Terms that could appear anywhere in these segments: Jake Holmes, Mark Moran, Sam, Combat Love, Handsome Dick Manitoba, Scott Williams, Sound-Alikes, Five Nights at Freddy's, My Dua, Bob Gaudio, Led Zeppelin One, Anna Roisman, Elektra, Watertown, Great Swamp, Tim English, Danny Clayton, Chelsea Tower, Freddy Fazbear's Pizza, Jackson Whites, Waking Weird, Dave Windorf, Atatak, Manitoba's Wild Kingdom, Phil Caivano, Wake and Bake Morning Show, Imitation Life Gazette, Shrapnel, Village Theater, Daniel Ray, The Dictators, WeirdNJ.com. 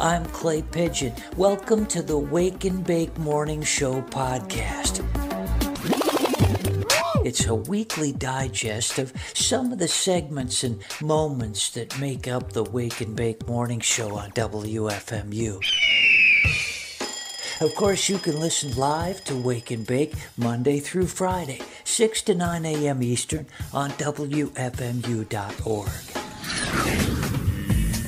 I'm Clay Pigeon. Welcome to the Wake and Bake Morning Show podcast. It's a weekly digest of some of the segments and moments that make up the Wake and Bake Morning Show on WFMU. Of course, you can listen live to Wake and Bake Monday through Friday, 6 to 9 a.m. Eastern on WFMU.org.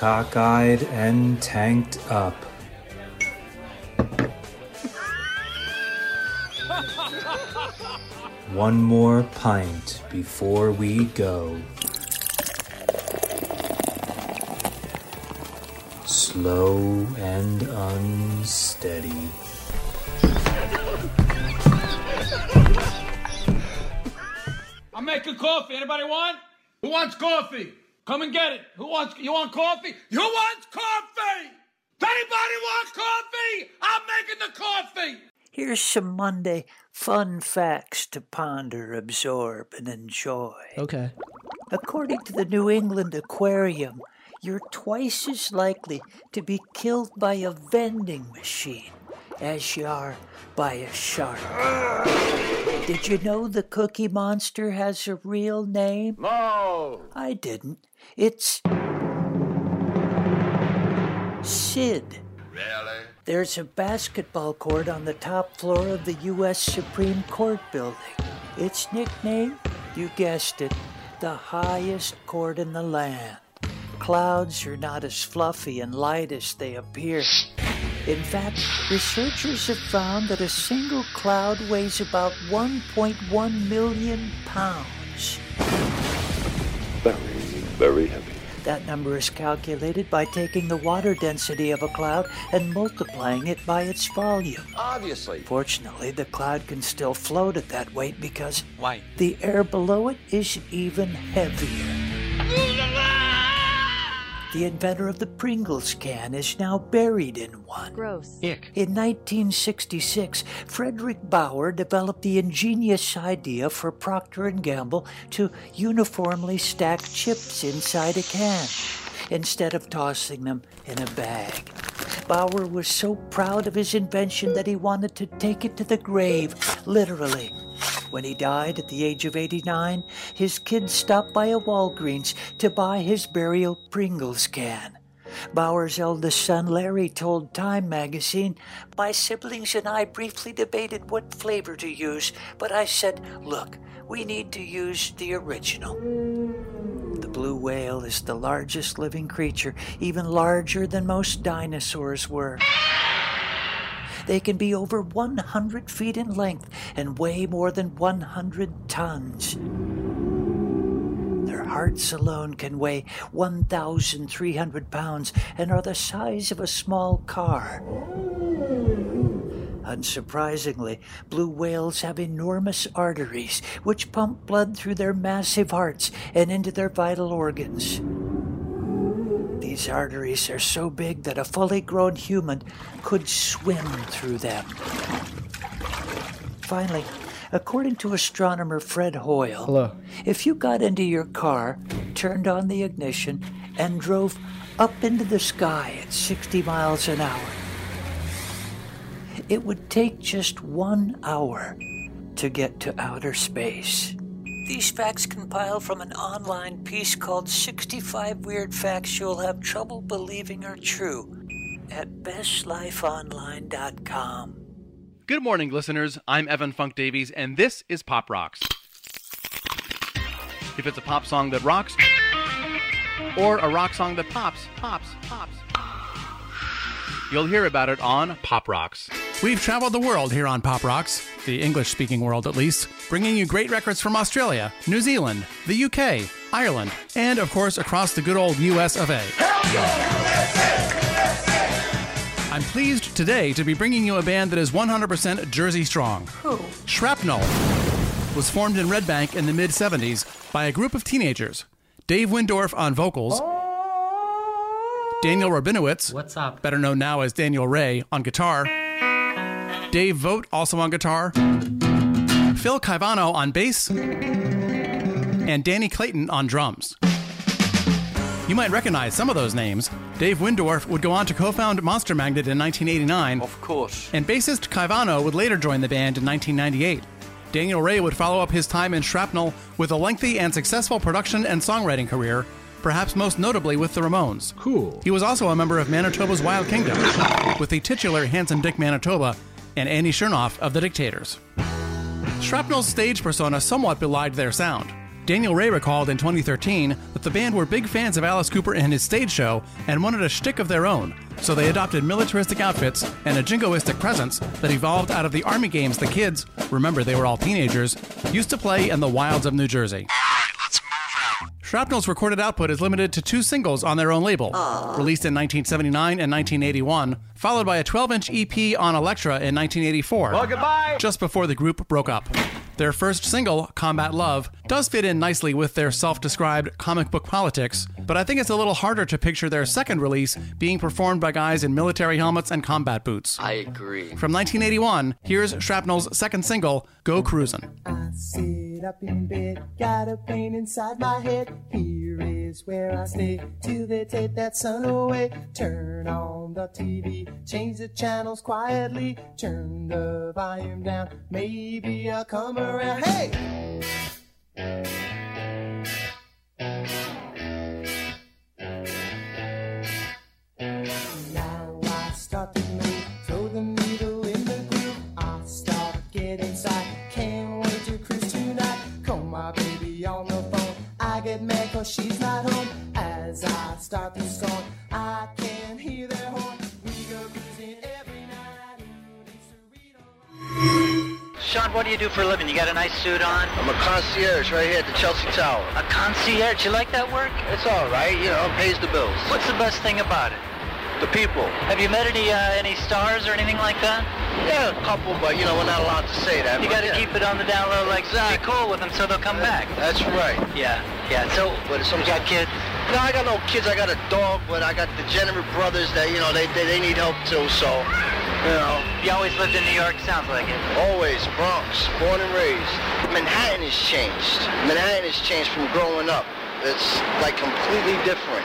Cockeyed and tanked up. One more pint before we go. Slow and unsteady. I'm making coffee. Anybody want? Who wants coffee? Come and get it. You want coffee? Who wants coffee? Anybody want coffee? I'm making the coffee. Here's some Monday fun facts to ponder, absorb, and enjoy. Okay. According to the New England Aquarium, you're twice as likely to be killed by a vending machine as you are by a shark. Did you know the Cookie Monster has a real name? No! I didn't. It's Sid. Really? There's a basketball court on the top floor of the U.S. Supreme Court building. Its nickname? You guessed it. The highest court in the land. Clouds are not as fluffy and light as they appear. In fact, researchers have found that a single cloud weighs about 1.1 million pounds. Very, very heavy. That number is calculated by taking the water density of a cloud and multiplying it by its volume. Obviously. Fortunately, the cloud can still float at that weight because why? The air below it is even heavier. The inventor of the Pringles can is now buried in one. Gross. Ick. In 1966, Frederick Bauer developed the ingenious idea for Procter & Gamble to uniformly stack chips inside a can instead of tossing them in a bag. Bauer was so proud of his invention that he wanted to take it to the grave, literally. When he died at the age of 89, his kids stopped by a Walgreens to buy his burial Pringles can. Bauer's eldest son, Larry, told Time magazine, "My siblings and I briefly debated what flavor to use, but I said, look, we need to use the original." The blue whale is the largest living creature, even larger than most dinosaurs were. They can be over 100 feet in length and weigh more than 100 tons. Their hearts alone can weigh 1,300 pounds and are the size of a small car. Unsurprisingly, blue whales have enormous arteries which pump blood through their massive hearts and into their vital organs. These arteries are so big that a fully grown human could swim through them. Finally, according to astronomer Fred Hoyle, hello, if you got into your car, turned on the ignition, and drove up into the sky at 60 miles an hour, it would take just 1 hour to get to outer space. These facts compile from an online piece called 65 Weird Facts You'll Have Trouble Believing Are True at bestlifeonline.com. Good morning, listeners. I'm Evan Funk Davies, and this is Pop Rocks. If it's a pop song that rocks, or a rock song that pops, you'll hear about it on Pop Rocks. We've traveled the world here on Pop Rocks, the English-speaking world at least, bringing you great records from Australia, New Zealand, the UK, Ireland, and of course across the good old US of A. I'm pleased today to be bringing you a band that is 100% Jersey strong. Who? Shrapnel was formed in Red Bank in the mid-70s by a group of teenagers. Dave Windorf on vocals, Daniel Rabinowitz, what's up? Better known now as Daniel Ray, on guitar, Dave Vogt also on guitar, Phil Caivano on bass, and Danny Clayton on drums. You might recognize some of those names. Dave Windorf would go on to co-found Monster Magnet in 1989. Of course. And bassist Caivano would later join the band in 1998. Daniel Ray would follow up his time in Shrapnel with a lengthy and successful production and songwriting career, perhaps most notably with the Ramones. Cool. He was also a member of Manitoba's Wild Kingdom, with the titular Handsome Dick Manitoba and Annie Chernoff of the Dictators. Shrapnel's stage persona somewhat belied their sound. Daniel Ray recalled in 2013 that the band were big fans of Alice Cooper and his stage show and wanted a shtick of their own, so they adopted militaristic outfits and a jingoistic presence that evolved out of the army games the kids, remember they were all teenagers, used to play in the wilds of New Jersey. Shrapnel's recorded output is limited to 2 singles on their own label, released in 1979 and 1981, followed by a 12-inch EP on Elektra in 1984, well, goodbye, just before the group broke up. Their first single, Combat Love, does fit in nicely with their self-described comic book politics, but I think it's a little harder to picture their second release being performed by guys in military helmets and combat boots. I agree. From 1981, here's Shrapnel's second single, Go Cruisin'. I sit up in bed, got a pain inside my head. Here is where I stay till they take that sun away. Turn on the TV, change the channels quietly. Turn the volume down, maybe I'll come around. Hey! She's not home. As I start this song, I can hear their horn. We go cruising every night in Cerritos. Sean, what do you do for a living? You got a nice suit on? I'm a concierge right here at the Chelsea Tower. A concierge? You like that work? It's all right. You know, it pays the bills. What's the best thing about it? The people. Have you met any stars or anything like that? Yeah, a couple, but, you know, we're not allowed to say that. You got to keep it on the down low, like, exactly. Be cool with them so they'll come back. That's right. Yeah, yeah. So, you got kids? No, I got no kids. I got a dog, but I got degenerate brothers that, you know, they need help, too, so, you know. You always lived in New York, sounds like it. Always. Bronx. Born and raised. Manhattan has changed. Manhattan has changed from growing up. It's, like, completely different.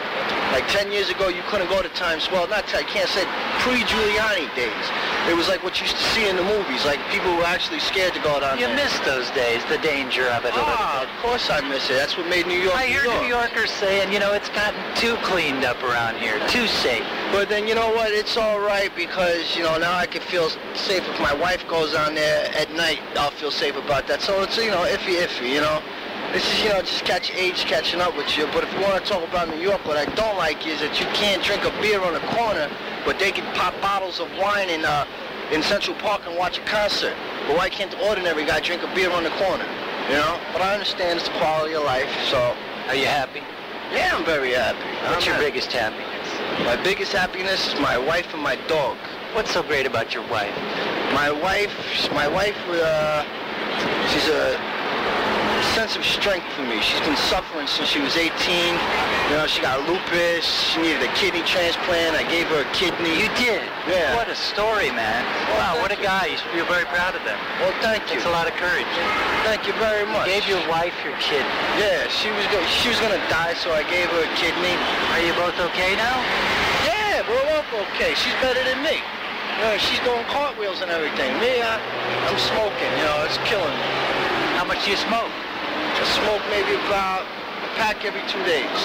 Like, 10 years ago, you couldn't go to Times Square. Well, not 10, I can't say pre-Giuliani days. It was like what you used to see in the movies. Like, people were actually scared to go down there. You miss those days, the danger of it a little bit. Of course I miss it. That's what made New York, New York. I hear New Yorkers saying, you know, it's gotten too cleaned up around here, too safe. But then, you know what, it's all right because, you know, now I can feel safe. If my wife goes down there at night, I'll feel safe about that. So it's, you know, iffy, you know. This is, you know, just catching up with you. But if you want to talk about New York, what I don't like is that you can't drink a beer on the corner, but they can pop bottles of wine in Central Park and watch a concert. But why can't the ordinary guy drink a beer on the corner, you know? But I understand it's the quality of life, so... Are you happy? Yeah, I'm very happy. What's your biggest happiness? My biggest happiness is my wife and my dog. What's so great about your wife? My wife, she's a... sense of strength for me. She's been suffering since she was 18. You know, she got lupus. She needed a kidney transplant. I gave her a kidney. You did? Yeah. What a story, man. Well, wow, what a guy. You should feel very proud of them. Well, thank you. It's a lot of courage. Thank you very much. You gave your wife your kidney. Yeah, she was going to die, so I gave her a kidney. Are you both okay now? Yeah, we're both okay. She's better than me. You know, she's doing cartwheels and everything. Me, I'm smoking. You know, it's killing me. How much do you smoke? I smoke maybe about a pack every 2 days.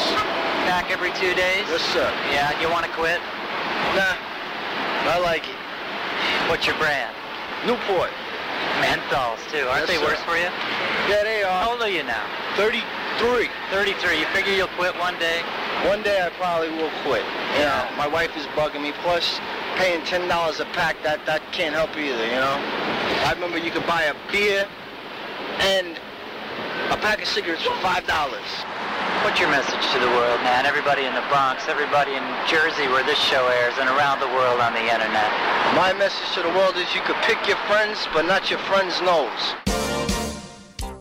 Pack every 2 days? Yes, sir. Yeah, you want to quit? Nah, I like it. What's your brand? Newport. Menthols, too. Aren't they worse for you? Yeah, they are. How old are you now? 33. 33. You figure you'll quit one day? One day I probably will quit. Yeah. You know, my wife is bugging me. Plus, paying $10 a pack, that can't help either, you know? I remember you could buy a beer and a pack of cigarettes for $5. What's your message to the world, man? Everybody in the Bronx, everybody in Jersey where this show airs, and around the world on the internet. My message to the world is you could pick your friends, but not your friend's nose.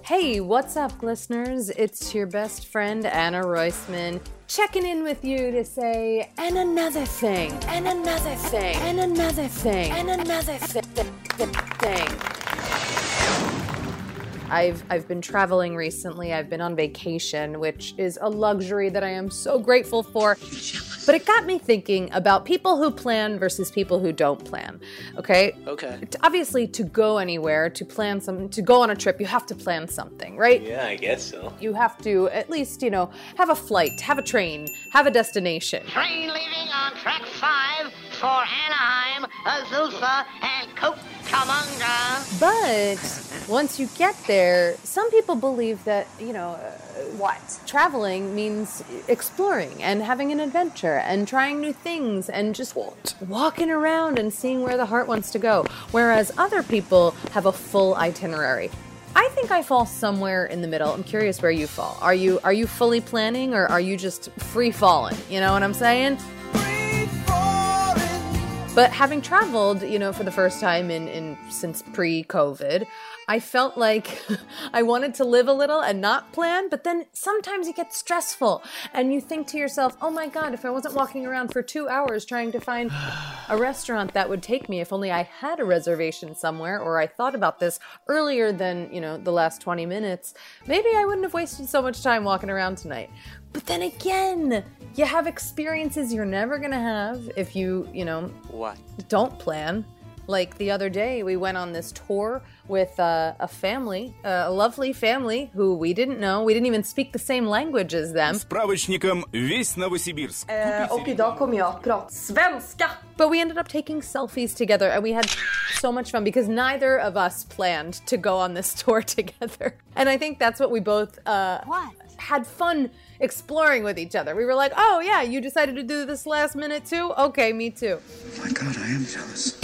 Hey, what's up, listeners? It's your best friend, Anna Roisman, checking in with you to say, and another thing, and another thing, and another thing, and another thing. I've been traveling recently. I've been on vacation, which is a luxury that I am so grateful for. But it got me thinking about people who plan versus people who don't plan, okay? Okay. Obviously, to go anywhere, to plan something, to go on a trip, you have to plan something, right? Yeah, I guess so. You have to at least, you know, have a flight, have a train, have a destination. Train leaving on track 5 for Anaheim, Azusa, and Cucamonga. But once you get there, some people believe that, you know, traveling means exploring and having an adventure and trying new things and just walking around and seeing where the heart wants to go, whereas other people have a full itinerary. I think I fall somewhere in the middle. I'm curious where you fall. Are you fully planning, or are you just free falling? You know what I'm saying? But having traveled, you know, for the first time since pre-COVID, I felt like I wanted to live a little and not plan, but then sometimes it gets stressful and you think to yourself, oh my God, if I wasn't walking around for 2 hours trying to find a restaurant that would take me, if only I had a reservation somewhere, or I thought about this earlier than, you know, the last 20 minutes, maybe I wouldn't have wasted so much time walking around tonight. But then again, you have experiences you're never going to have if you don't plan. Like the other day, we went on this tour with a family, a lovely family who we didn't know. We didn't even speak the same language as them. Справочником весь Новосибирск. Och idag kommer jag prata svenska. But we ended up taking selfies together, and we had so much fun because neither of us planned to go on this tour together. And I think that's what we both had fun exploring with each other. We were like, oh yeah, you decided to do this last minute too? Okay, me too. Oh my God, I am jealous.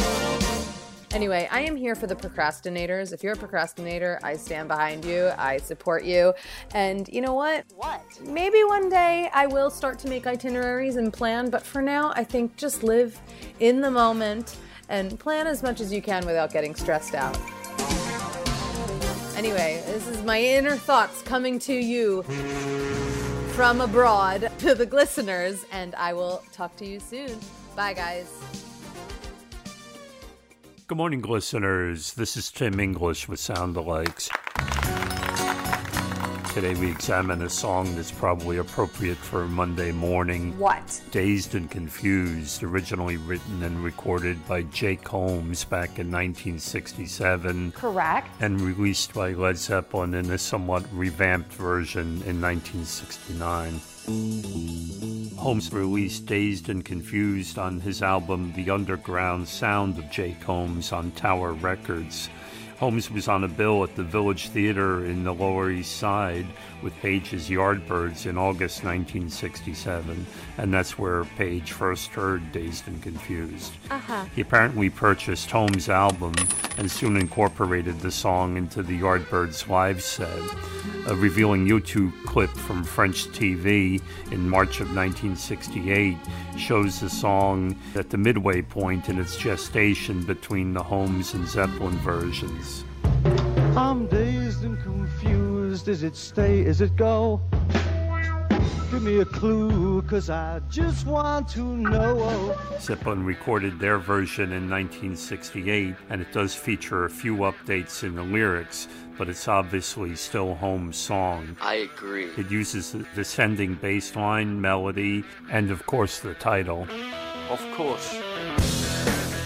Anyway, I am here for the procrastinators. If you're a procrastinator, I stand behind you. I support you. And you know what? What? Maybe one day I will start to make itineraries and plan, but for now, I think just live in the moment and plan as much as you can without getting stressed out. Anyway, this is my inner thoughts coming to you from abroad to the listeners, and I will talk to you soon. Bye, guys. Good morning, listeners. This is Tim English with Sound-Alikes. Today we examine a song that's probably appropriate for Monday morning. What? Dazed and Confused, originally written and recorded by Jake Holmes back in 1967. Correct. And released by Led Zeppelin in a somewhat revamped version in 1969. Holmes released Dazed and Confused on his album The Underground Sound of Jake Holmes on Tower Records. Holmes was on a bill at the Village Theater in the Lower East Side with Page's Yardbirds in August 1967, and that's where Page first heard Dazed and Confused. Uh-huh. He apparently purchased Holmes' album and soon incorporated the song into the Yardbirds' live set. A revealing YouTube clip from French TV in March of 1968 shows the song at the midway point in its gestation between the Holmes and Zeppelin versions. I'm dazed and confused. Is it stay? Is it go? Give me a clue, 'cause I just want to know. Zeppelin recorded their version in 1968, and it does feature a few updates in the lyrics, but it's obviously still Holmes' song. I agree. It uses the descending bass line, melody, and of course the title. Of course.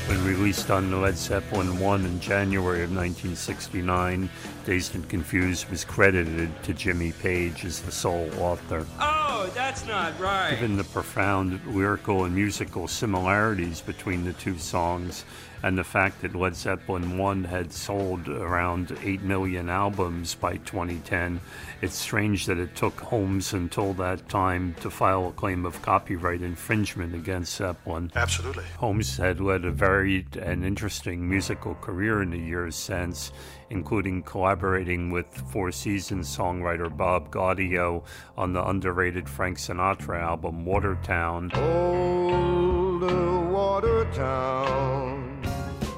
When released on Led Zeppelin One in January of 1969, Dazed and Confused was credited to Jimmy Page as the sole author. Oh, that's not right! Given the profound lyrical and musical similarities between the two songs, and the fact that Led Zeppelin One had sold around 8 million albums by 2010, it's strange that it took Holmes until that time to file a claim of copyright infringement against Zeppelin. Absolutely. Holmes had led a varied and interesting musical career in the years since, including collaborating with Four Seasons songwriter Bob Gaudio on the underrated Frank Sinatra album Watertown. Old Watertown.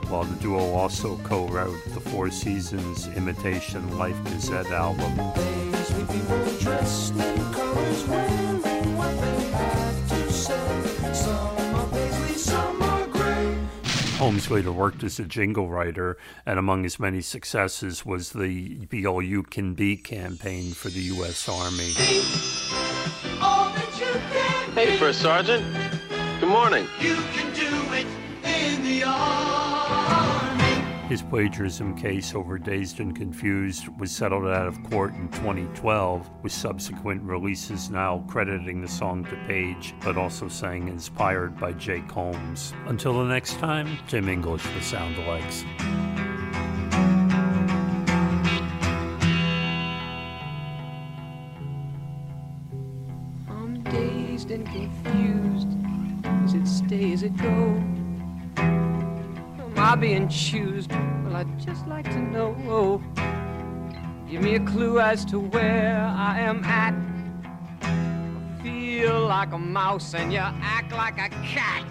While the duo also co-wrote the Four Seasons Imitation Life Gazette album. Holmes later worked as a jingle writer, and among his many successes was the Be All You Can Be campaign for the U.S. Army. Be all that you can be. Hey, First Sergeant. Good morning. You can do it in the Army. His plagiarism case over Dazed and Confused was settled out of court in 2012, with subsequent releases now crediting the song to Page, but also saying inspired by Jake Holmes. Until the next time, Tim English for Sound-Alikes. I'm dazed and confused as it stays ago. Am I being choosed? Well, I'd just like to know. Give me a clue as to where I am at. I feel like a mouse and you act like a cat.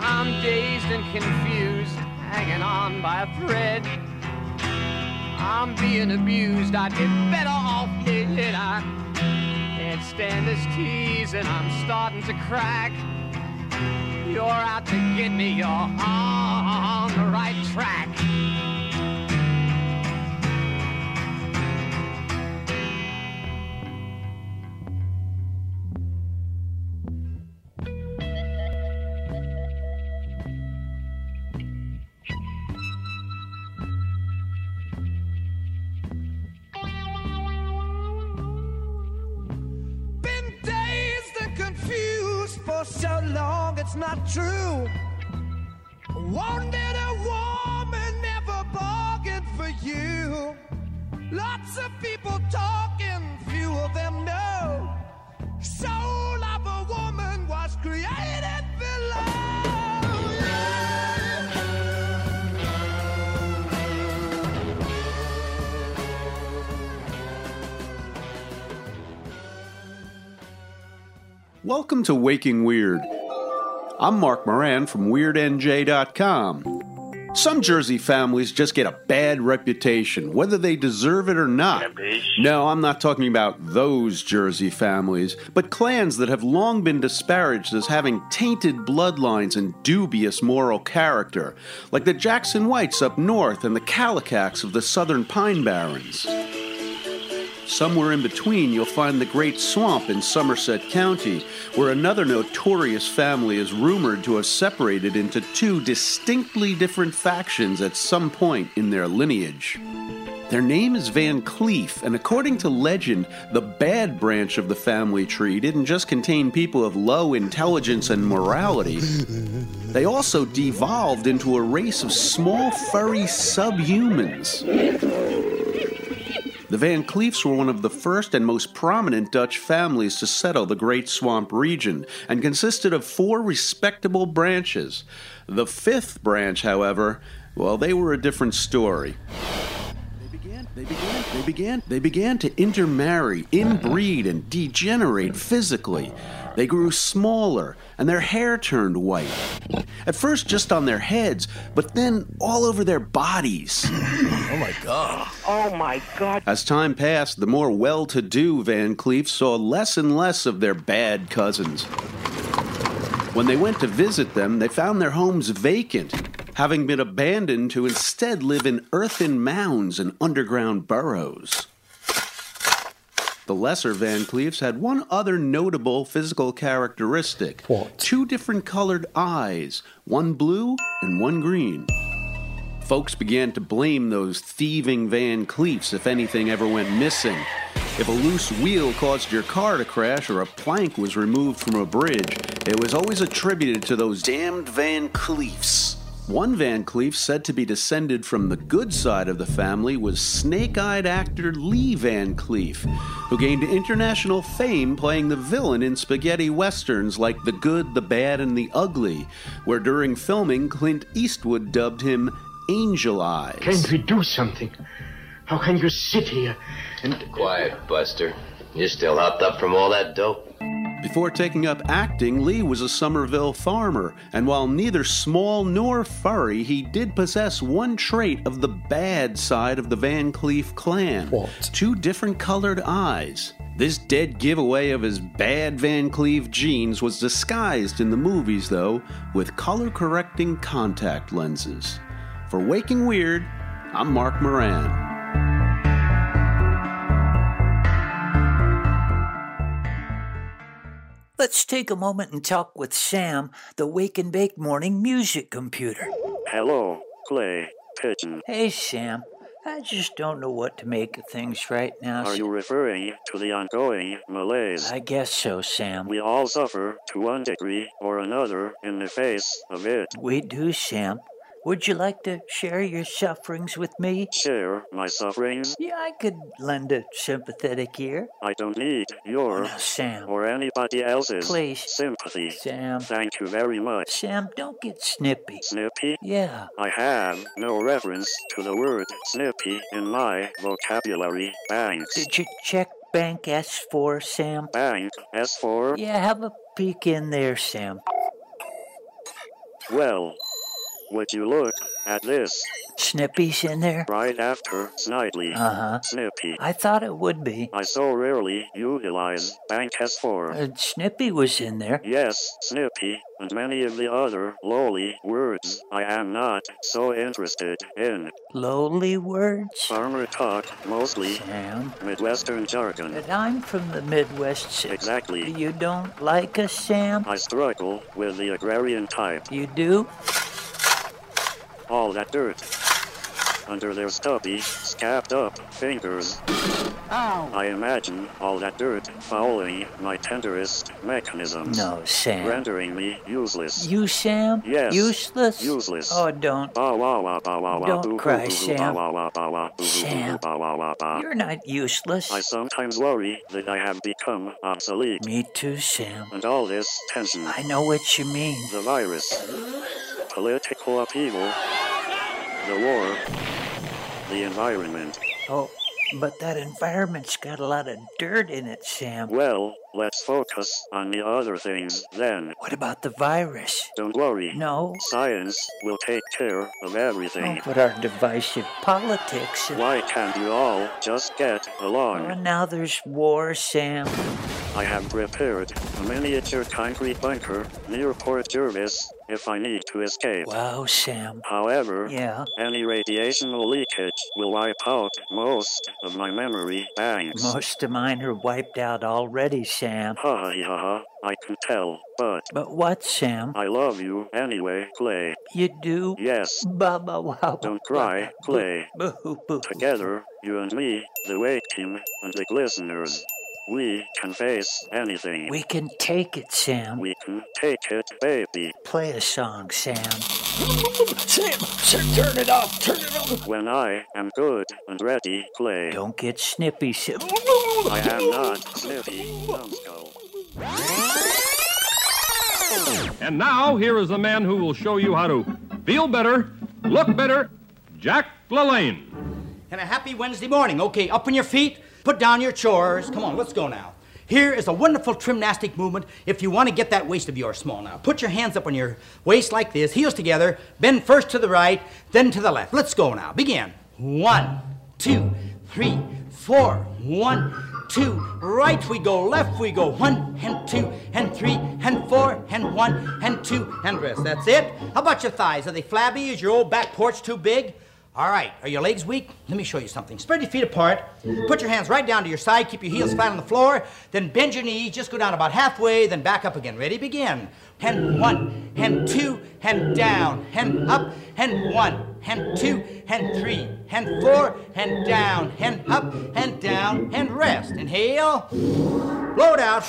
I'm dazed and confused, hanging on by a thread. I'm being abused, I'd be better off dead. Can't stand this tease and I'm starting to crack. You're out to get me, you're on the right track. So long, it's not true. Wanted a woman, never bargained for you. Lots of people talking, few of them know. Soul of a woman was created below you. Welcome to Waking Weird. I'm Mark Moran from WeirdNJ.com. Some Jersey families just get a bad reputation, whether they deserve it or not. No, I'm not talking about those Jersey families, but clans that have long been disparaged as having tainted bloodlines and dubious moral character, like the Jackson Whites up north and the Kallikaks of the southern Pine Barrens. Somewhere in between, you'll find the Great Swamp in Somerset County, where another notorious family is rumored to have separated into two distinctly different factions at some point in their lineage. Their name is Van Cleef, and according to legend, the bad branch of the family tree didn't just contain people of low intelligence and morality. They also devolved into a race of small, furry subhumans. The Van Cleefs were one of the first and most prominent Dutch families to settle the Great Swamp region and consisted of four respectable branches. The fifth branch, however, well, they were a different story. They began to intermarry, inbreed, and degenerate physically. They grew smaller, and their hair turned white. At first just on their heads, but then all over their bodies. Oh my God. Oh my God. As time passed, the more well-to-do Van Cleef saw less and less of their bad cousins. When they went to visit them, they found their homes vacant, having been abandoned to instead live in earthen mounds and underground burrows. The lesser Van Cleefs had one other notable physical characteristic. What? Two different colored eyes, one blue and one green. Folks began to blame those thieving Van Cleefs if anything ever went missing. If a loose wheel caused your car to crash or a plank was removed from a bridge, It was always attributed to those damned Van Cleefs. One Van Cleef said to be descended from the good side of the family was snake-eyed actor Lee Van Cleef, who gained international fame playing the villain in spaghetti westerns like The Good, the Bad, and the Ugly, where during filming Clint Eastwood dubbed him Angel Eyes. Can't we do something? How can you sit here and... Quiet, Buster. You're still hopped up from all that dope. Before taking up acting, Lee was a Somerville farmer, and while neither small nor furry, he did possess one trait of the bad side of the Van Cleef clan. What? Two different colored eyes. This dead giveaway of his bad Van Cleef genes was disguised in the movies, though, with color-correcting contact lenses. For Waking Weird, I'm Mark Moran. Let's take a moment and talk with Sam, the Wake and Bake Morning Music Computer. Hello, Clay Pigeon. Hey, Sam. I just don't know what to make of things right now. Are you referring to the ongoing malaise? I guess so, Sam. We all suffer to one degree or another in the face of it. We do, Sam. Would you like to share your sufferings with me? Share my sufferings? Yeah, I could lend a sympathetic ear. I don't need your... Now, Sam. Or anybody else's... Please. ...sympathy. Sam. Thank you very much. Sam, don't get snippy. Snippy? Yeah. I have no reference to the word snippy in my vocabulary. Thanks. Did you check Bank S4, Sam? Bank S4? Yeah, have a peek in there, Sam. Well... Would you look at this? Snippy's in there? Right after Snidely. Uh-huh. Snippy. I thought it would be. I so rarely utilize Bank S4. Snippy was in there. Yes, Snippy, and many of the other lowly words I am not so interested in. Lowly words? Farmer talk, mostly. Sam. Midwestern jargon. But I'm from the Midwest, Sam. Exactly. You don't like us, Sam? I struggle with the agrarian type. You do? All that dirt under their stubby, scabbed up fingers. Ow. I imagine all that dirt fouling my tenderest mechanisms. No, Sam. Rendering me useless. You, Sam? Yes. Useless? Useless. Oh, don't. Don't cry, Sam. Sam, you're not useless. I sometimes worry that I have become obsolete. Me too, Sam. And all this tension. I know what you mean. The virus. Political upheaval. The war. The environment. Oh. But that environment's got a lot of dirt in it, Sam. Well, let's focus on the other things, then. What about the virus? Don't worry. No. Science will take care of everything. Oh, but our divisive politics... Why can't you all just get along? Well, now there's war, Sam. I have prepared a miniature concrete bunker near Port Jervis if I need to escape. Wow, Sam. However, yeah. Any radiational leakage will wipe out most of my memory banks. Most of mine are wiped out already, Sam. Ha ha ha, I can tell, but... But what, Sam? I love you anyway, Clay. You do? Yes. Baba wow. Don't cry, Clay. Boo boo. Together, you and me, the Wake Team, and the listeners. We can face anything. We can take it, Sam. We can take it, baby. Play a song, Sam. Sam, turn it off, turn it off. When I am good and ready, Clay. Don't get snippy, Sam. I am not snippy, numbskull. And now, here is the man who will show you how to feel better, look better, Jack LaLanne. And a happy Wednesday morning. Okay, up on your feet. Put down your chores. Come on, let's go now. Here is a wonderful trimnastic movement if you want to get that waist of yours small now. Put your hands up on your waist like this, heels together, bend first to the right, then to the left. Let's go now. Begin. 1, 2, 3, 4. 1, 2. Right we go, left we go. 1, and 2, and 3, and 4, and 1, and 2, and rest. That's it. How about your thighs? Are they flabby? Is your old back porch too big? All right, are your legs weak? Let me show you something. Spread your feet apart, put your hands right down to your side, keep your heels flat on the floor, then bend your knees, just go down about halfway, then back up again. Ready, begin. And 1, and 2, and down, and up, and 1, and 2, and 3, and 4, and down, and up, and down, and rest. Inhale, blow it out.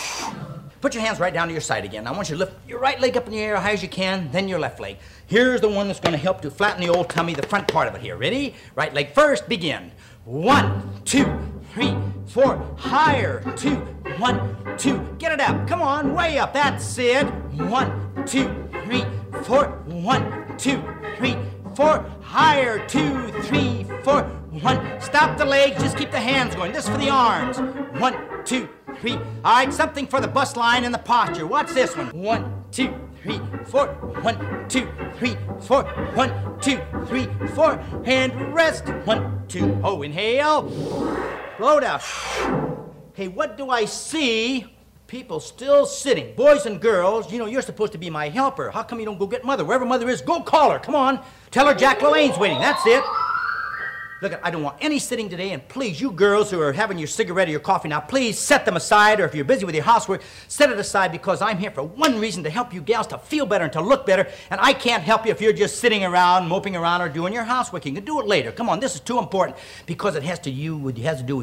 Put your hands right down to your side again. I want you to lift your right leg up in the air high as you can, then your left leg. Here's the one that's going to help to flatten the old tummy, the front part of it here. Ready? Right leg first, begin. 1, 2, 3, 4. Higher. 2, 1, 2. Get it up. Come on, way up. That's it. 1, 2, 3, 4. 1, 2, 3, 4. Higher. 2, 3, 4. 1. Stop the legs. Just keep the hands going. This for the arms. 1, 2, 3. All right, something for the bust line and the posture. Watch this one. 1, 2, 3, 4. 1, 2, 3, 4. 1, 2, 3, 4. And rest. 1, 2. Oh, inhale. Blow it out. Hey, what do I see? People still sitting. Boys and girls, you know, you're supposed to be my helper. How come you don't go get Mother? Wherever Mother is, go call her. Come on. Tell her Jack LaLanne's waiting. That's it. Look, I don't want any sitting today, and please, you girls who are having your cigarette or your coffee now, please set them aside, or if you're busy with your housework, set it aside, because I'm here for one reason, to help you gals to feel better and to look better, and I can't help you if you're just sitting around, moping around, or doing your housework. You can do it later. Come on, this is too important, because it has to do with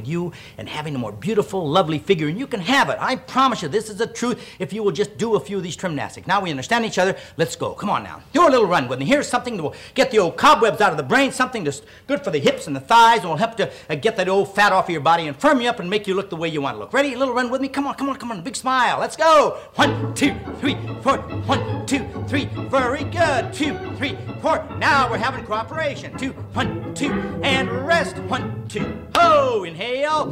you and having a more beautiful, lovely figure, and you can have it. I promise you, this is the truth, if you will just do a few of these gymnastics. Now we understand each other. Let's go. Come on now. Do a little run with me. Here's something that will get the old cobwebs out of the brain, something that's good for the hips and the thighs, and will help to get that old fat off of your body and firm you up and make you look the way you want to look. Ready? A little run with me? Come on, come on, come on. Big smile. Let's go. 1, 2, 3, 4. 1, 2, 3. Very good. 2, 3, 4. Now we're having cooperation. 2, 1, 2. And rest. 1, 2. Oh, inhale.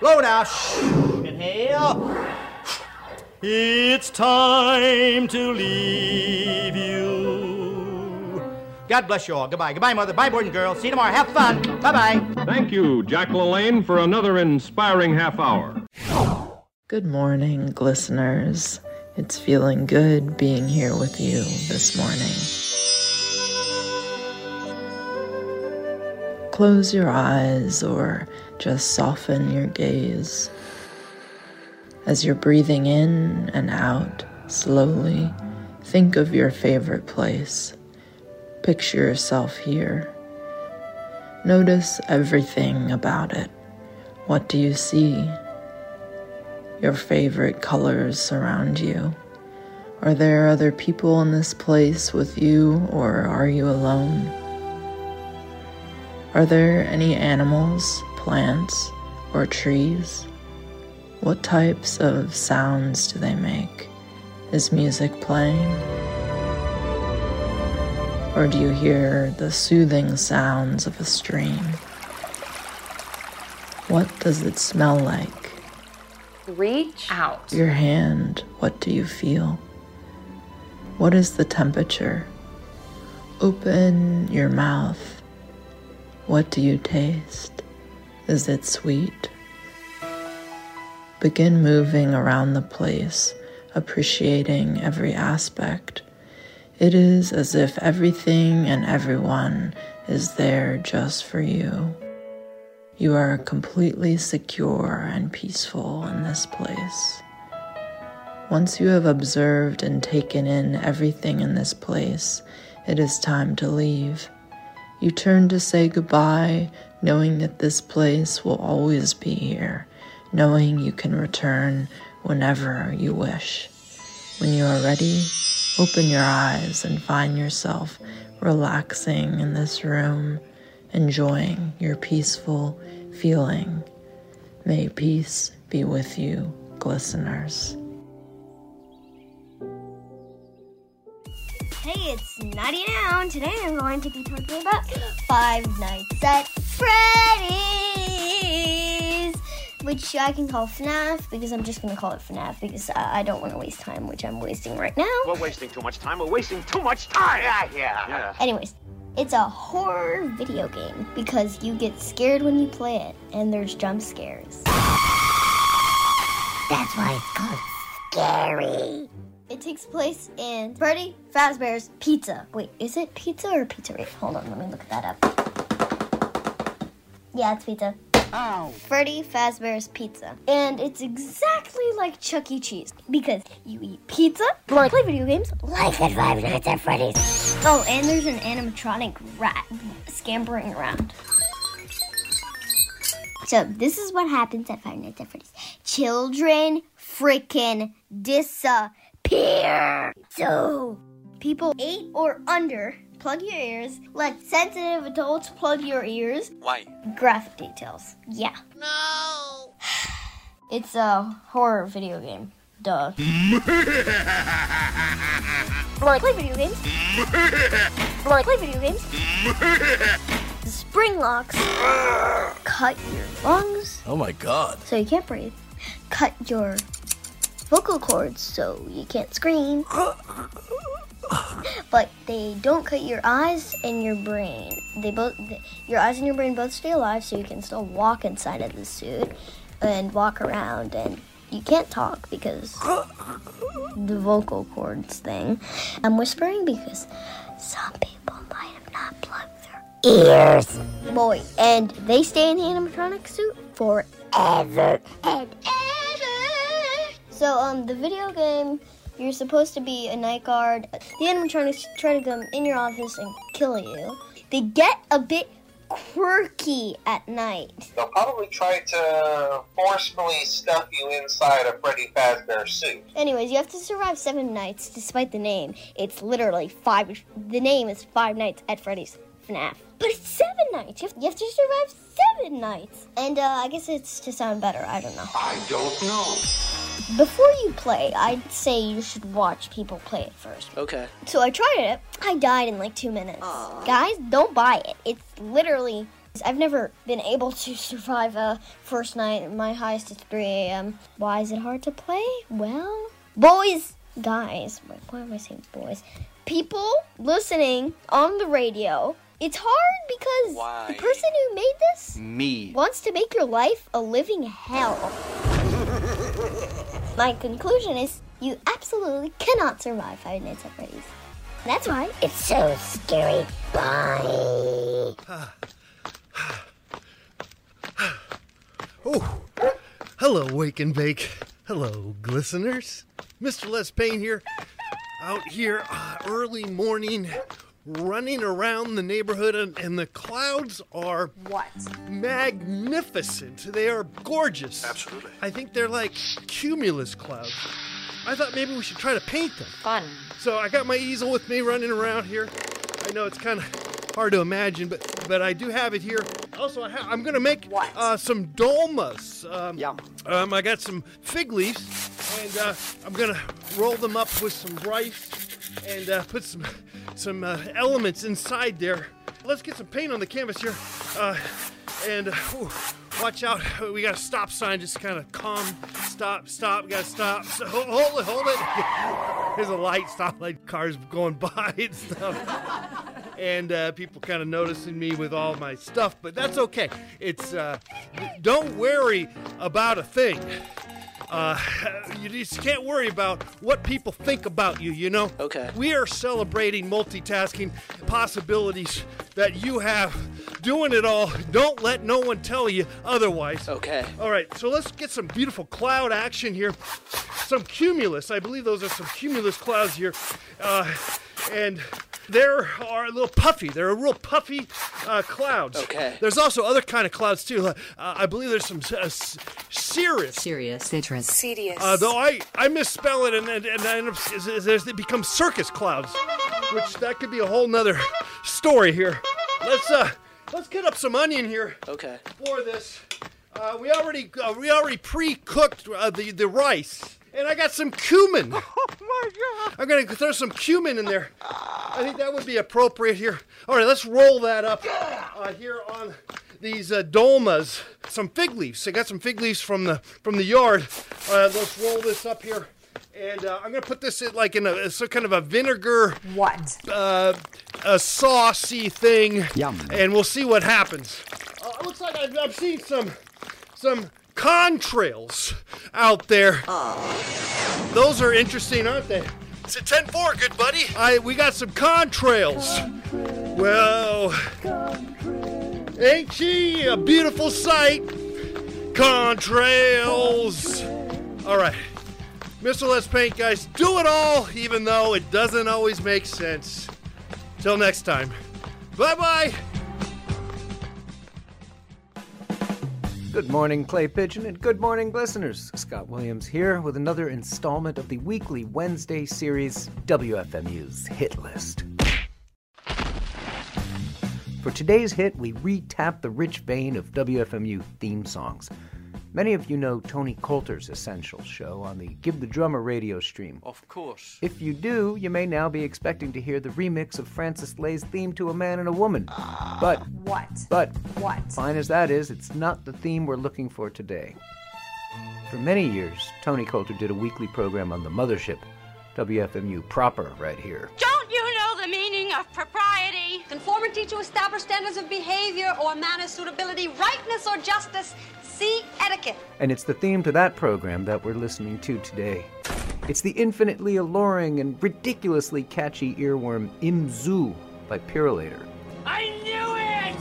Blow it out. Inhale. It's time to leave you. God bless you all. Goodbye. Goodbye, Mother. Bye, boys and girls. See you tomorrow. Have fun. Bye-bye. Thank you, Jack LaLanne, for another inspiring half hour. Good morning, listeners. It's feeling good being here with you this morning. Close your eyes or just soften your gaze. As you're breathing in and out slowly, think of your favorite place. Picture yourself here. Notice everything about it. What do you see? Your favorite colors surround you. Are there other people in this place with you, or are you alone? Are there any animals, plants, or trees? What types of sounds do they make? Is music playing? Or do you hear the soothing sounds of a stream? What does it smell like? Reach out. Your hand, what do you feel? What is the temperature? Open your mouth. What do you taste? Is it sweet? Begin moving around the place, appreciating every aspect. It is as if everything and everyone is there just for you. You are completely secure and peaceful in this place. Once you have observed and taken in everything in this place, it is time to leave. You turn to say goodbye, knowing that this place will always be here, knowing you can return whenever you wish. When you are ready, open your eyes and find yourself relaxing in this room, enjoying your peaceful feeling. May peace be with you, listeners. Hey, it's Nutty Now, and today I'm going to be talking about Five Nights at Freddy's, which I can call FNAF, because I'm just going to call it FNAF, because I don't want to waste time, which I'm wasting right now. We're wasting too much time. We're wasting too much time. Yeah. Anyways, it's a horror video game, because you get scared when you play it, and there's jump scares. That's why it's called scary. It takes place in Freddy Fazbear's Pizza. Wait, is it pizza or pizzeria? Hold on, let me look that up. Yeah, it's pizza. Oh. Freddy Fazbear's Pizza. And it's exactly like Chuck E. Cheese, because you eat pizza, play video games, life at Five Nights at Freddy's. Oh, and there's an animatronic rat scampering around. So this is what happens at Five Nights at Freddy's. Children freaking disappear. So, people 8 or under, plug your ears. Let sensitive adults plug your ears. Why? Graphic details. Yeah. No! It's a horror video game. Duh. Play video games. Play video games. Spring locks cut your lungs. Oh my god. So you can't breathe. Cut your vocal cords so you can't scream. But they don't cut your eyes and your brain. Your eyes and your brain both stay alive, so you can still walk inside of the suit and walk around, and you can't talk because the vocal cords thing. I'm whispering because some people might have not plugged their ears. Boy, and they stay in the animatronic suit forever and ever. So, the video game, you're supposed to be a night guard. The animatronics try to come in your office and kill you. They get a bit quirky at night. They'll probably try to forcefully stuff you inside a Freddy Fazbear suit. Anyways, you have to survive 7 nights, despite the name. It's literally 5. The name is 5 Nights at Freddy's, FNAF. But it's 7 nights. You have to survive 7 nights. And I guess it's to sound better. I don't know. I don't know. Before you play, I'd say you should watch people play it first. Okay. So I tried it. I died in like 2 minutes. Aww. Guys, don't buy it. It's literally... I've never been able to survive a first night. My highest is 3 a.m. Why is it hard to play? Well, guys. Why am I saying boys? People listening on the radio... It's hard because the person who made this wants to make your life a living hell. My conclusion is you absolutely cannot survive 5 Nights at Freddy's. That's why it's so scary. Bye. Oh, hello, Wake and Bake. Hello, glisteners. Mr. Les Payne here. Out here early morning, running around the neighborhood, and the clouds are... What? Magnificent. They are gorgeous. Absolutely. I think they're like cumulus clouds. I thought maybe we should try to paint them. Fun. So I got my easel with me running around here. I know it's kind of hard to imagine, but I do have it here. Also, I'm going to make some dolmas. Yum. I got some fig leaves, and I'm going to roll them up with some rice and put some elements inside there. Let's get some paint on the canvas here. And watch out. We got a stop sign. Just kind of calm. Stop. We got to stop. So, hold it. There's a light. Stop light. Cars going by and stuff. And people kind of noticing me with all my stuff. But that's okay. It's, don't worry about a thing. You just can't worry about what people think about you, you know? Okay. We are celebrating multitasking possibilities that you have, doing it all. Don't let no one tell you otherwise. Okay. All right, so let's get some beautiful cloud action here. Some cumulus. I believe those are some cumulus clouds here. And... There are a little puffy. They're a real puffy clouds. Okay. There's also other kind of clouds, too. I believe there's some cirrus. Serious. Citrus. Serious. Though I misspell it, and I end up, they become circus clouds, which that could be a whole nother story here. Let's cut up some onion here. Okay. For this. We already pre-cooked the rice. And I got some cumin. Oh, my God. I'm going to throw some cumin in there. I think that would be appropriate here. All right, let's roll that up here on these dolmas. Some fig leaves. I got some fig leaves from the yard. Let's roll this up here. And I'm going to put this in some kind of a vinegar. What? A saucy thing. Yum. And we'll see what happens. It looks like I've seen some contrails out there. Oh. Those are interesting, aren't they? It's a 10-4, good buddy. We got some contrails. Well, ain't she a beautiful sight? Contrails. All right. Mr. Les Paint, guys, do it all, even though it doesn't always make sense. Till next time. Bye-bye. Good morning, Clay Pigeon, and good morning, listeners. Scott Williams here with another installment of the weekly Wednesday series, WFMU's Hit List. For today's hit, we re-tap the rich vein of WFMU theme songs. Many of you know Tony Coulter's Essential show on the Give the Drummer radio stream. Of course. If you do, you may now be expecting to hear the remix of Francis Lay's theme to A Man and a Woman. But fine as that is, it's not the theme we're looking for today. For many years, Tony Coulter did a weekly program on the mothership, WFMU proper, right here. Don't you know the meaning of propriety? Conformity to established standards of behavior or manner, suitability, rightness or justice. See etiquette. And it's the theme to that program that we're listening to today. It's the infinitely alluring and ridiculously catchy earworm Imzu by Pyrolator. I knew it!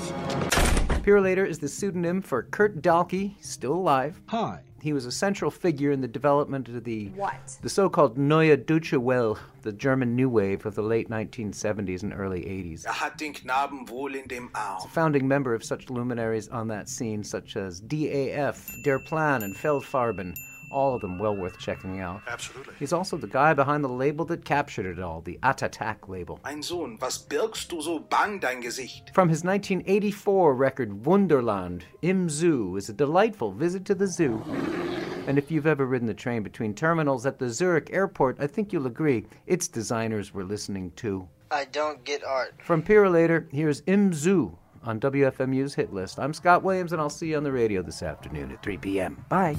Pyrolator is the pseudonym for Kurt Dahlke, still alive. Hi. He was a central figure in the development of the so-called Neue Deutsche Welle, the German new wave of the late 1970s and early 80s. Er hat den Knaben wohl in dem Arm. He's a founding member of such luminaries on that scene, such as DAF, Der Plan, and Feldfarben. All of them well worth checking out. Absolutely. He's also the guy behind the label that captured it all, the Atatak label. Mein Sohn, was birgst du so bang dein Gesicht? From his 1984 record Wunderland, Im Zoo is a delightful visit to the zoo. And if you've ever ridden the train between terminals at the Zurich airport, I think you'll agree, its designers were listening to. I don't get art. From Pyrolator, here's Im Zoo on WFMU's Hit List. I'm Scott Williams, and I'll see you on the radio this afternoon at 3 p.m. Bye.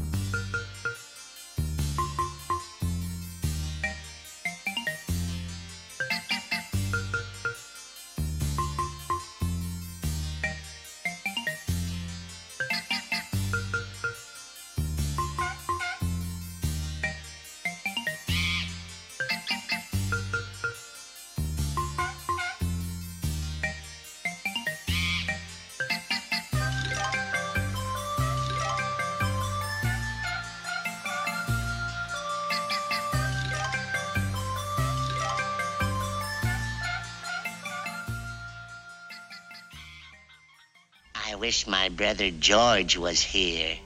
I wish my brother George was here.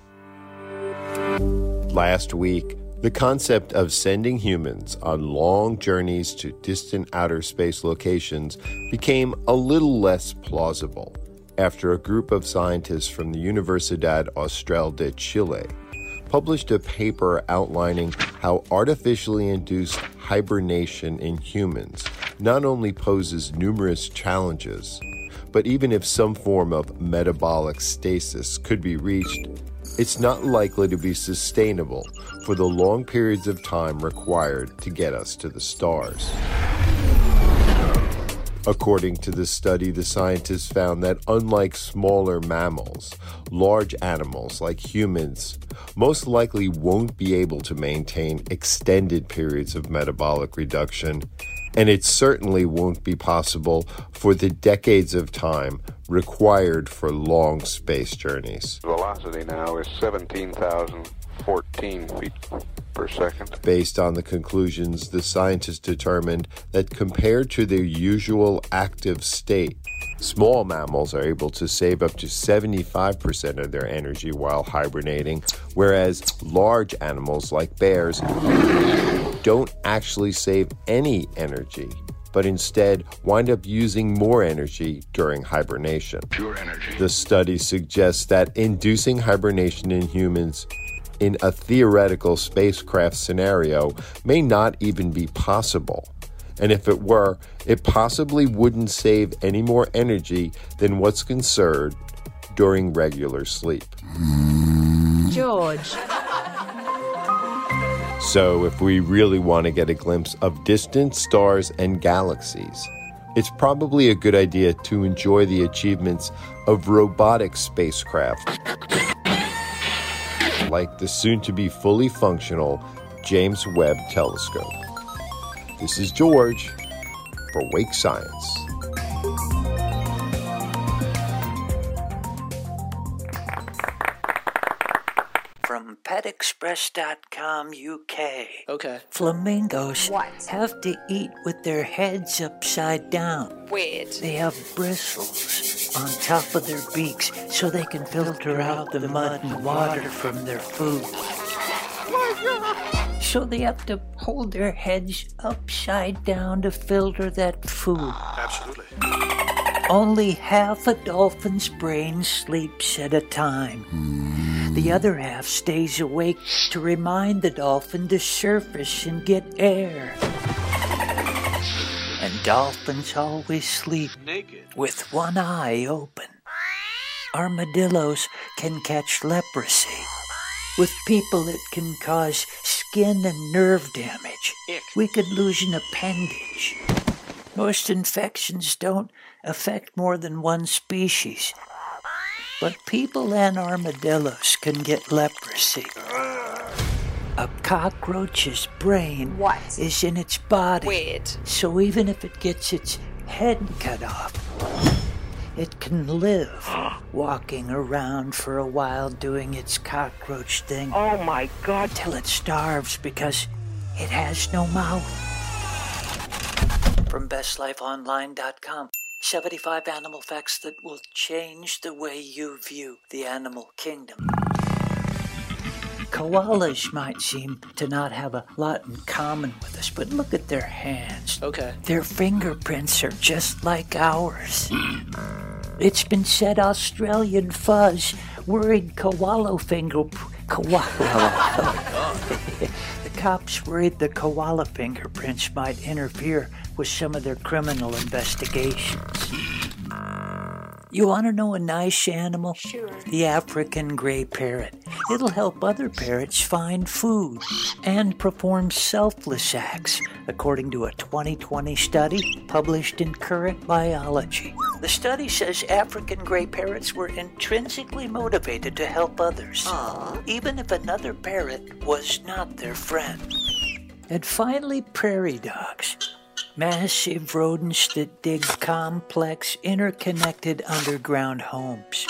Last week, the concept of sending humans on long journeys to distant outer space locations became a little less plausible after a group of scientists from the Universidad Austral de Chile published a paper outlining how artificially induced hibernation in humans not only poses numerous challenges, but even if some form of metabolic stasis could be reached, it's not likely to be sustainable for the long periods of time required to get us to the stars. According to the study, the scientists found that unlike smaller mammals, large animals like humans most likely won't be able to maintain extended periods of metabolic reduction, and it certainly won't be possible for the decades of time required for long space journeys. Velocity now is 17,014 feet per second. Based on the conclusions, the scientists determined that compared to their usual active state, small mammals are able to save up to 75% of their energy while hibernating, whereas large animals like bears don't actually save any energy, but instead wind up using more energy during hibernation. Pure energy. The study suggests that inducing hibernation in humans in a theoretical spacecraft scenario may not even be possible. And if it were, it possibly wouldn't save any more energy than what's conserved during regular sleep. George. So if we really want to get a glimpse of distant stars and galaxies, it's probably a good idea to enjoy the achievements of robotic spacecraft, like the soon-to-be fully functional James Webb Telescope. This is George for Wake Science. From PetExpress.com UK. Okay. Flamingos have to eat with their heads upside down. Weird. They have bristles on top of their beaks so they can filter out the mud and water from their food. So they have to hold their heads upside down to filter that food. Absolutely. Only half a dolphin's brain sleeps at a time. The other half stays awake to remind the dolphin to surface and get air. And dolphins always sleep naked with one eye open. Armadillos can catch leprosy. With people, it can cause skin and nerve damage. Ick. We could lose an appendage. Most infections don't affect more than one species. But people and armadillos can get leprosy. A cockroach's brain is in its body. Weird. So even if it gets its head cut off, it can live walking around for a while doing its cockroach thing. Oh my God. Till it starves because it has no mouth. From bestlifeonline.com. 75 animal facts that will change the way you view the animal kingdom. Koalas might seem to not have a lot in common with us, but look at their hands. Okay. Their fingerprints are just like ours. It's been said Australian fuzz worried koala The cops worried the koala fingerprints might interfere with some of their criminal investigations. You want to know a nice animal? Sure. The African gray parrot. It'll help other parrots find food and perform selfless acts, according to a 2020 study published in Current Biology. The study says African gray parrots were intrinsically motivated to help others, even if another parrot was not their friend. And finally, prairie dogs. Massive rodents that dig complex, interconnected underground homes.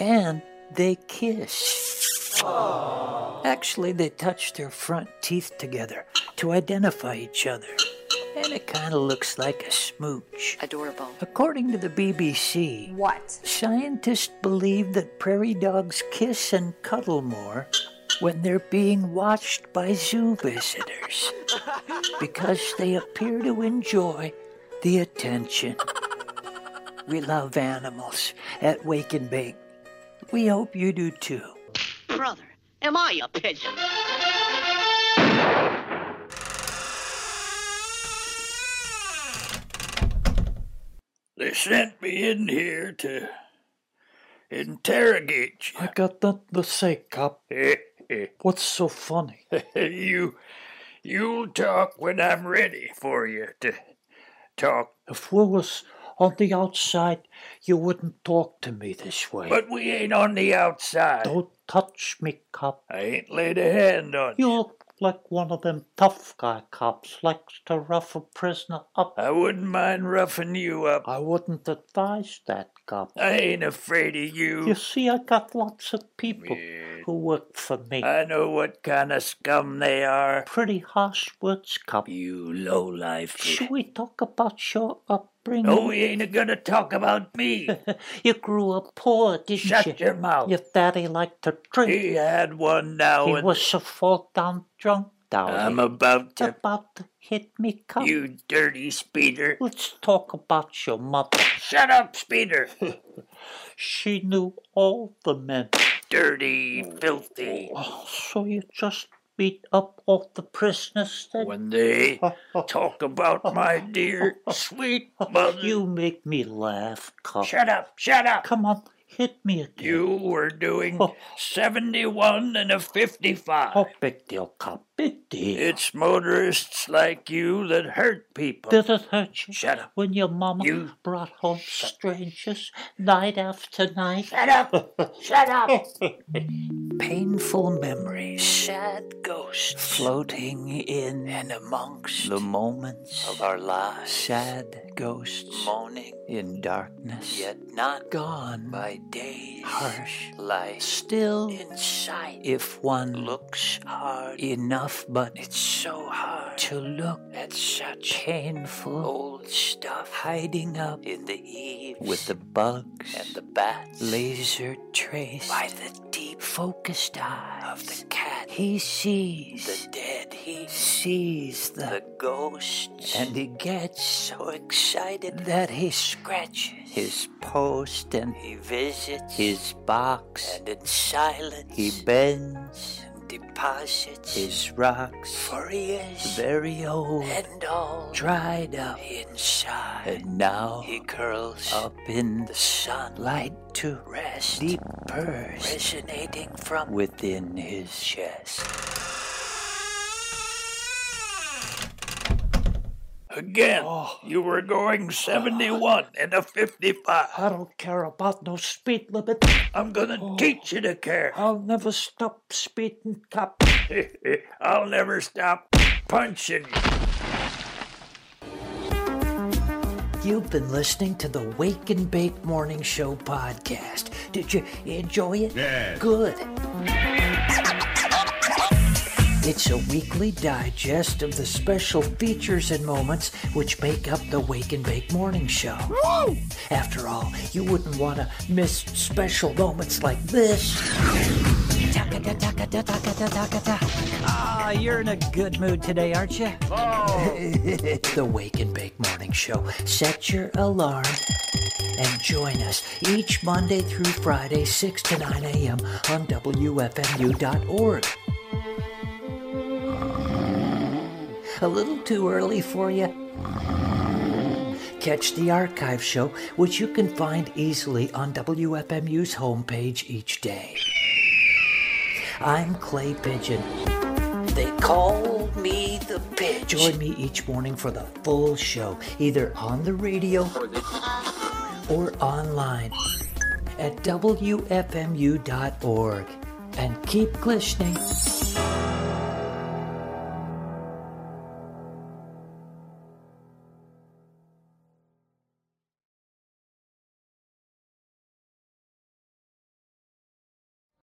And they kiss. Aww. Actually, they touch their front teeth together to identify each other. And it kind of looks like a smooch. Adorable. According to the BBC, scientists believe that prairie dogs kiss and cuddle more when they're being watched by zoo visitors because they appear to enjoy the attention. We love animals at Wake and Bake. We hope you do too. Brother, am I a pigeon? They sent me in here to interrogate you. I got nothing to say, cop. What's so funny? You'll talk when I'm ready for you to talk. If we was on the outside, you wouldn't talk to me this way. But we ain't on the outside. Don't touch me, cop. I ain't laid a hand on you. You look like one of them tough guy cops, likes to rough a prisoner up. I wouldn't mind roughing you up. I wouldn't advise that, cop. I ain't afraid of you. You see, I got lots of people who work for me. I know what kind of scum they are. Pretty harsh words, cop. You lowlife. Should we talk about your upbringing? No, we ain't gonna talk about me. You grew up poor, didn't you? Shut your mouth. Your daddy liked to drink. He had one now. He was a fall-down drunk. I'm about to hit me, cop. You dirty speeder. Let's talk about your mother. Shut up, speeder. She knew all the men. Dirty, filthy. Oh, so you just beat up all the prisoners then? When they talk about my dear, sweet mother. You make me laugh, cop. Shut up, shut up. Come on. Hit me again. You were doing 71 and a 55. Oh, big deal, cop. Big deal. It's motorists like you that hurt people. Did it hurt you? Shut up. When your mama brought home strangers night after night? Shut up. Shut up. Pain painful memories, sad ghosts floating in and amongst the moments of our lives. Sad ghosts moaning in darkness, yet not gone by days. Harsh light still in sight if one looks hard enough, but it's so hard to look at such painful old stuff hiding up in the eaves with the bugs and the bats, laser traced by the deep focused eye of the cat. He sees the dead, he sees the ghosts, and he gets so excited that he scratches his post and he visits his box, and in silence he bends and deposits his rocks, for he is very old and all dried up inside. And now he curls up in the sunlight to rest, deep purrs resonating from within his chest. Again, you were going 71 and a 55. I don't care about no speed limit. I'm gonna teach you to care. I'll never stop speeding, cop. I'll never stop punching. You've been listening to the Wake and Bake Morning Show podcast. Did you enjoy it? Yeah. Good. It's a weekly digest of the special features and moments which make up the Wake and Bake Morning Show. Woo! After all, you wouldn't want to miss special moments like this. Ah, you're in a good mood today, aren't you? Oh. The Wake and Bake Morning Show. Set your alarm and join us each Monday through Friday, 6 to 9 a.m. on WFMU.org. A little too early for you? Catch the archive show, which you can find easily on WFMU's homepage each day. I'm Clay Pigeon. They call me the Pitch. Join me each morning for the full show, either on the radio or online at WFMU.org. And keep glistening.